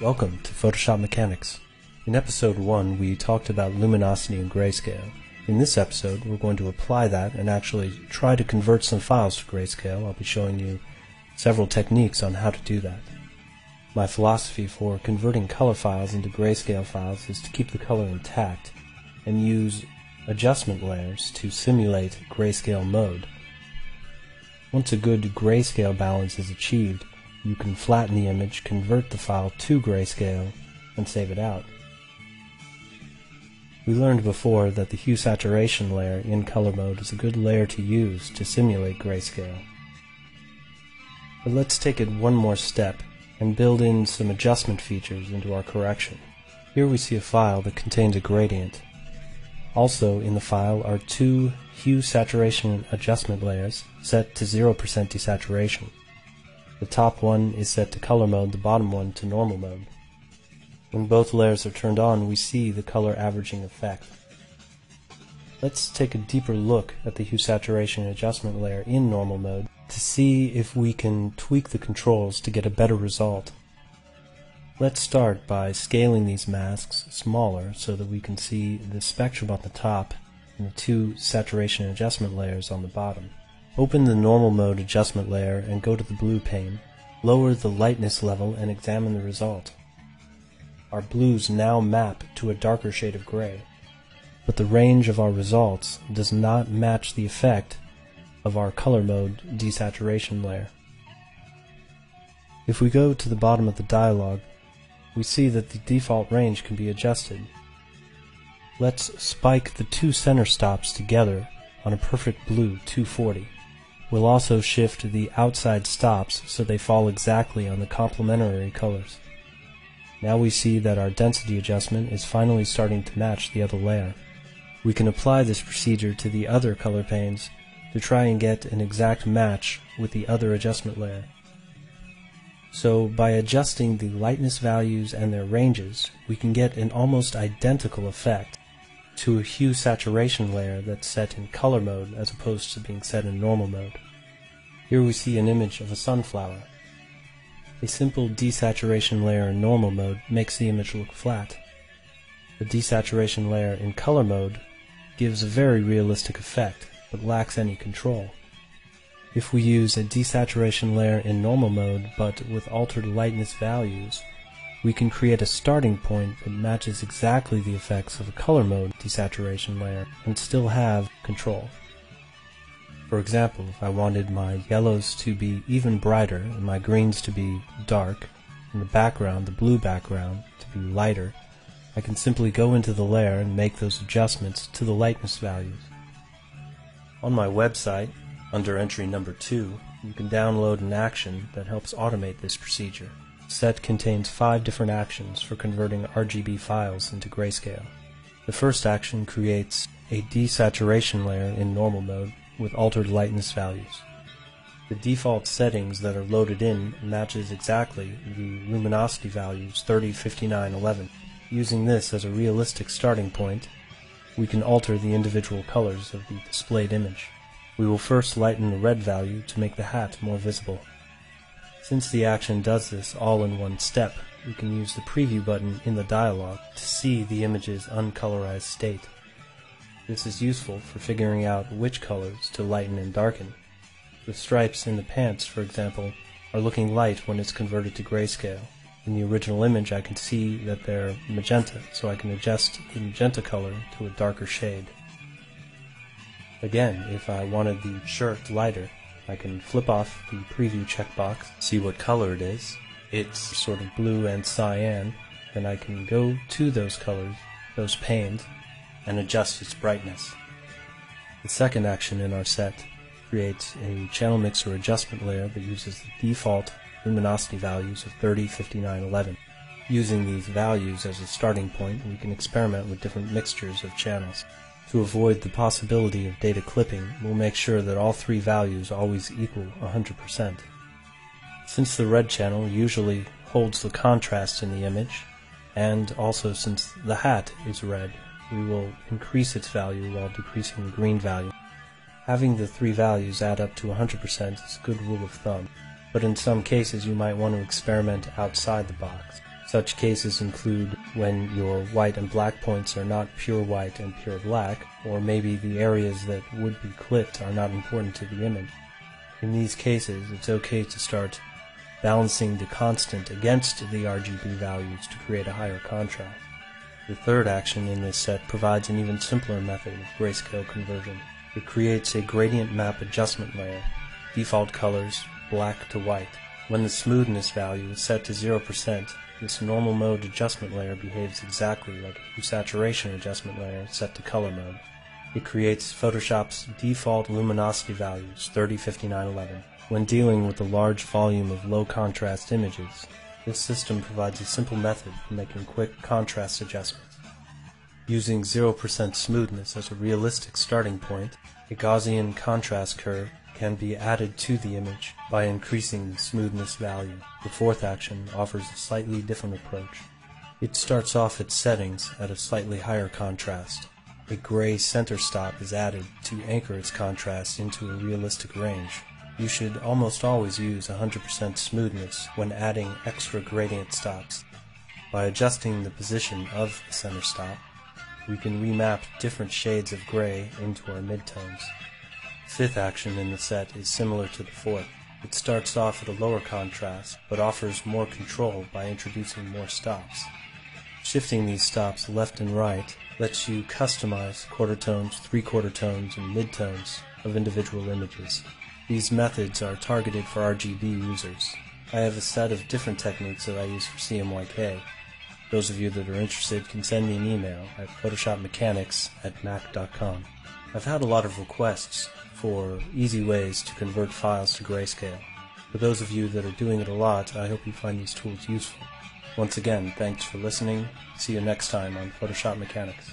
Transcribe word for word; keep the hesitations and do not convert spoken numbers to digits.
Welcome to Photoshop Mechanics. In episode one, we talked about luminosity and grayscale. In this episode, we're going to apply that and actually try to convert some files to grayscale. I'll be showing you several techniques on how to do that. My philosophy for converting color files into grayscale files is to keep the color intact and use adjustment layers to simulate grayscale mode. Once a good grayscale balance is achieved, you can flatten the image, convert the file to grayscale, and save it out. We learned before that the hue saturation layer in color mode is a good layer to use to simulate grayscale. But let's take it one more step and build in some adjustment features into our correction. Here we see a file that contains a gradient. Also in the file are two hue saturation adjustment layers set to zero percent desaturation. The top one is set to color mode, the bottom one to normal mode. When both layers are turned on, we see the color averaging effect. Let's take a deeper look at the hue saturation adjustment layer in normal mode to see if we can tweak the controls to get a better result. Let's start by scaling these masks smaller so that we can see the spectrum on the top and the two saturation adjustment layers on the bottom. Open the normal mode adjustment layer and go to the blue pane. Lower the lightness level and examine the result. Our blues now map to a darker shade of gray, but the range of our results does not match the effect of our color mode desaturation layer. If we go to the bottom of the dialog, we see that the default range can be adjusted. Let's spike the two center stops together on a perfect blue two forty. We'll also shift the outside stops so they fall exactly on the complementary colors. Now we see that our density adjustment is finally starting to match the other layer. We can apply this procedure to the other color panes to try and get an exact match with the other adjustment layer. So by adjusting the lightness values and their ranges, we can get an almost identical effect to a hue saturation layer that's set in color mode as opposed to being set in normal mode. Here we see an image of a sunflower. A simple desaturation layer in normal mode makes the image look flat. The desaturation layer in color mode gives a very realistic effect, but lacks any control. If we use a desaturation layer in normal mode, but with altered lightness values, we can create a starting point that matches exactly the effects of a color mode desaturation layer and still have control. For example, if I wanted my yellows to be even brighter and my greens to be dark, and the background, the blue background, to be lighter, I can simply go into the layer and make those adjustments to the lightness values. On my website, under entry number two, you can download an action that helps automate this procedure. The set contains five different actions for converting R G B files into grayscale. The first action creates a desaturation layer in normal mode with altered lightness values. The default settings that are loaded in matches exactly the luminosity values thirty, fifty-nine, eleven. Using this as a realistic starting point, we can alter the individual colors of the displayed image. We will first lighten the red value to make the hat more visible. Since the action does this all in one step, we can use the preview button in the dialog to see the image's uncolorized state. This is useful for figuring out which colors to lighten and darken. The stripes in the pants, for example, are looking light when it's converted to grayscale. In the original image, I can see that they're magenta, so I can adjust the magenta color to a darker shade. Again, if I wanted the shirt lighter, I can flip off the preview checkbox, see what color it is. It's sort of blue and cyan, then I can go to those colors, those panes, and adjust its brightness. The second action in our set creates a channel mixer adjustment layer that uses the default luminosity values of thirty, fifty-nine, eleven. Using these values as a starting point, we can experiment with different mixtures of channels. To avoid the possibility of data clipping, we'll make sure that all three values always equal one hundred percent. Since the red channel usually holds the contrast in the image, and also since the hat is red, we will increase its value while decreasing the green value. Having the three values add up to one hundred percent is a good rule of thumb, but in some cases you might want to experiment outside the box. Such cases include when your white and black points are not pure white and pure black, or maybe the areas that would be clipped are not important to the image. In these cases, it's okay to start balancing the constant against the R G B values to create a higher contrast. The third action in this set provides an even simpler method of grayscale conversion. It creates a gradient map adjustment layer, default colors black to white. When the smoothness value is set to zero percent, this normal mode adjustment layer behaves exactly like a Hue Saturation adjustment layer set to color mode. It creates Photoshop's default luminosity values thirty, fifty-nine, eleven. When dealing with a large volume of low contrast images, this system provides a simple method for making quick contrast adjustments. Using zero percent smoothness as a realistic starting point, a Gaussian contrast curve can be added to the image by increasing the smoothness value. The fourth action offers a slightly different approach. It starts off its settings at a slightly higher contrast. A gray center stop is added to anchor its contrast into a realistic range. You should almost always use one hundred percent smoothness when adding extra gradient stops. By adjusting the position of the center stop, we can remap different shades of gray into our midtones. Fifth action in the set is similar to the fourth. It starts off at a lower contrast, but offers more control by introducing more stops. Shifting these stops left and right lets you customize quarter tones, three-quarter tones, and midtones of individual images. These methods are targeted for R G B users. I have a set of different techniques that I use for C M Y K. Those of you that are interested can send me an email at photoshop mechanics at mac dot com. I've had a lot of requests for easy ways to convert files to grayscale. For those of you that are doing it a lot, I hope you find these tools useful. Once again, thanks for listening. See you next time on Photoshop Mechanics.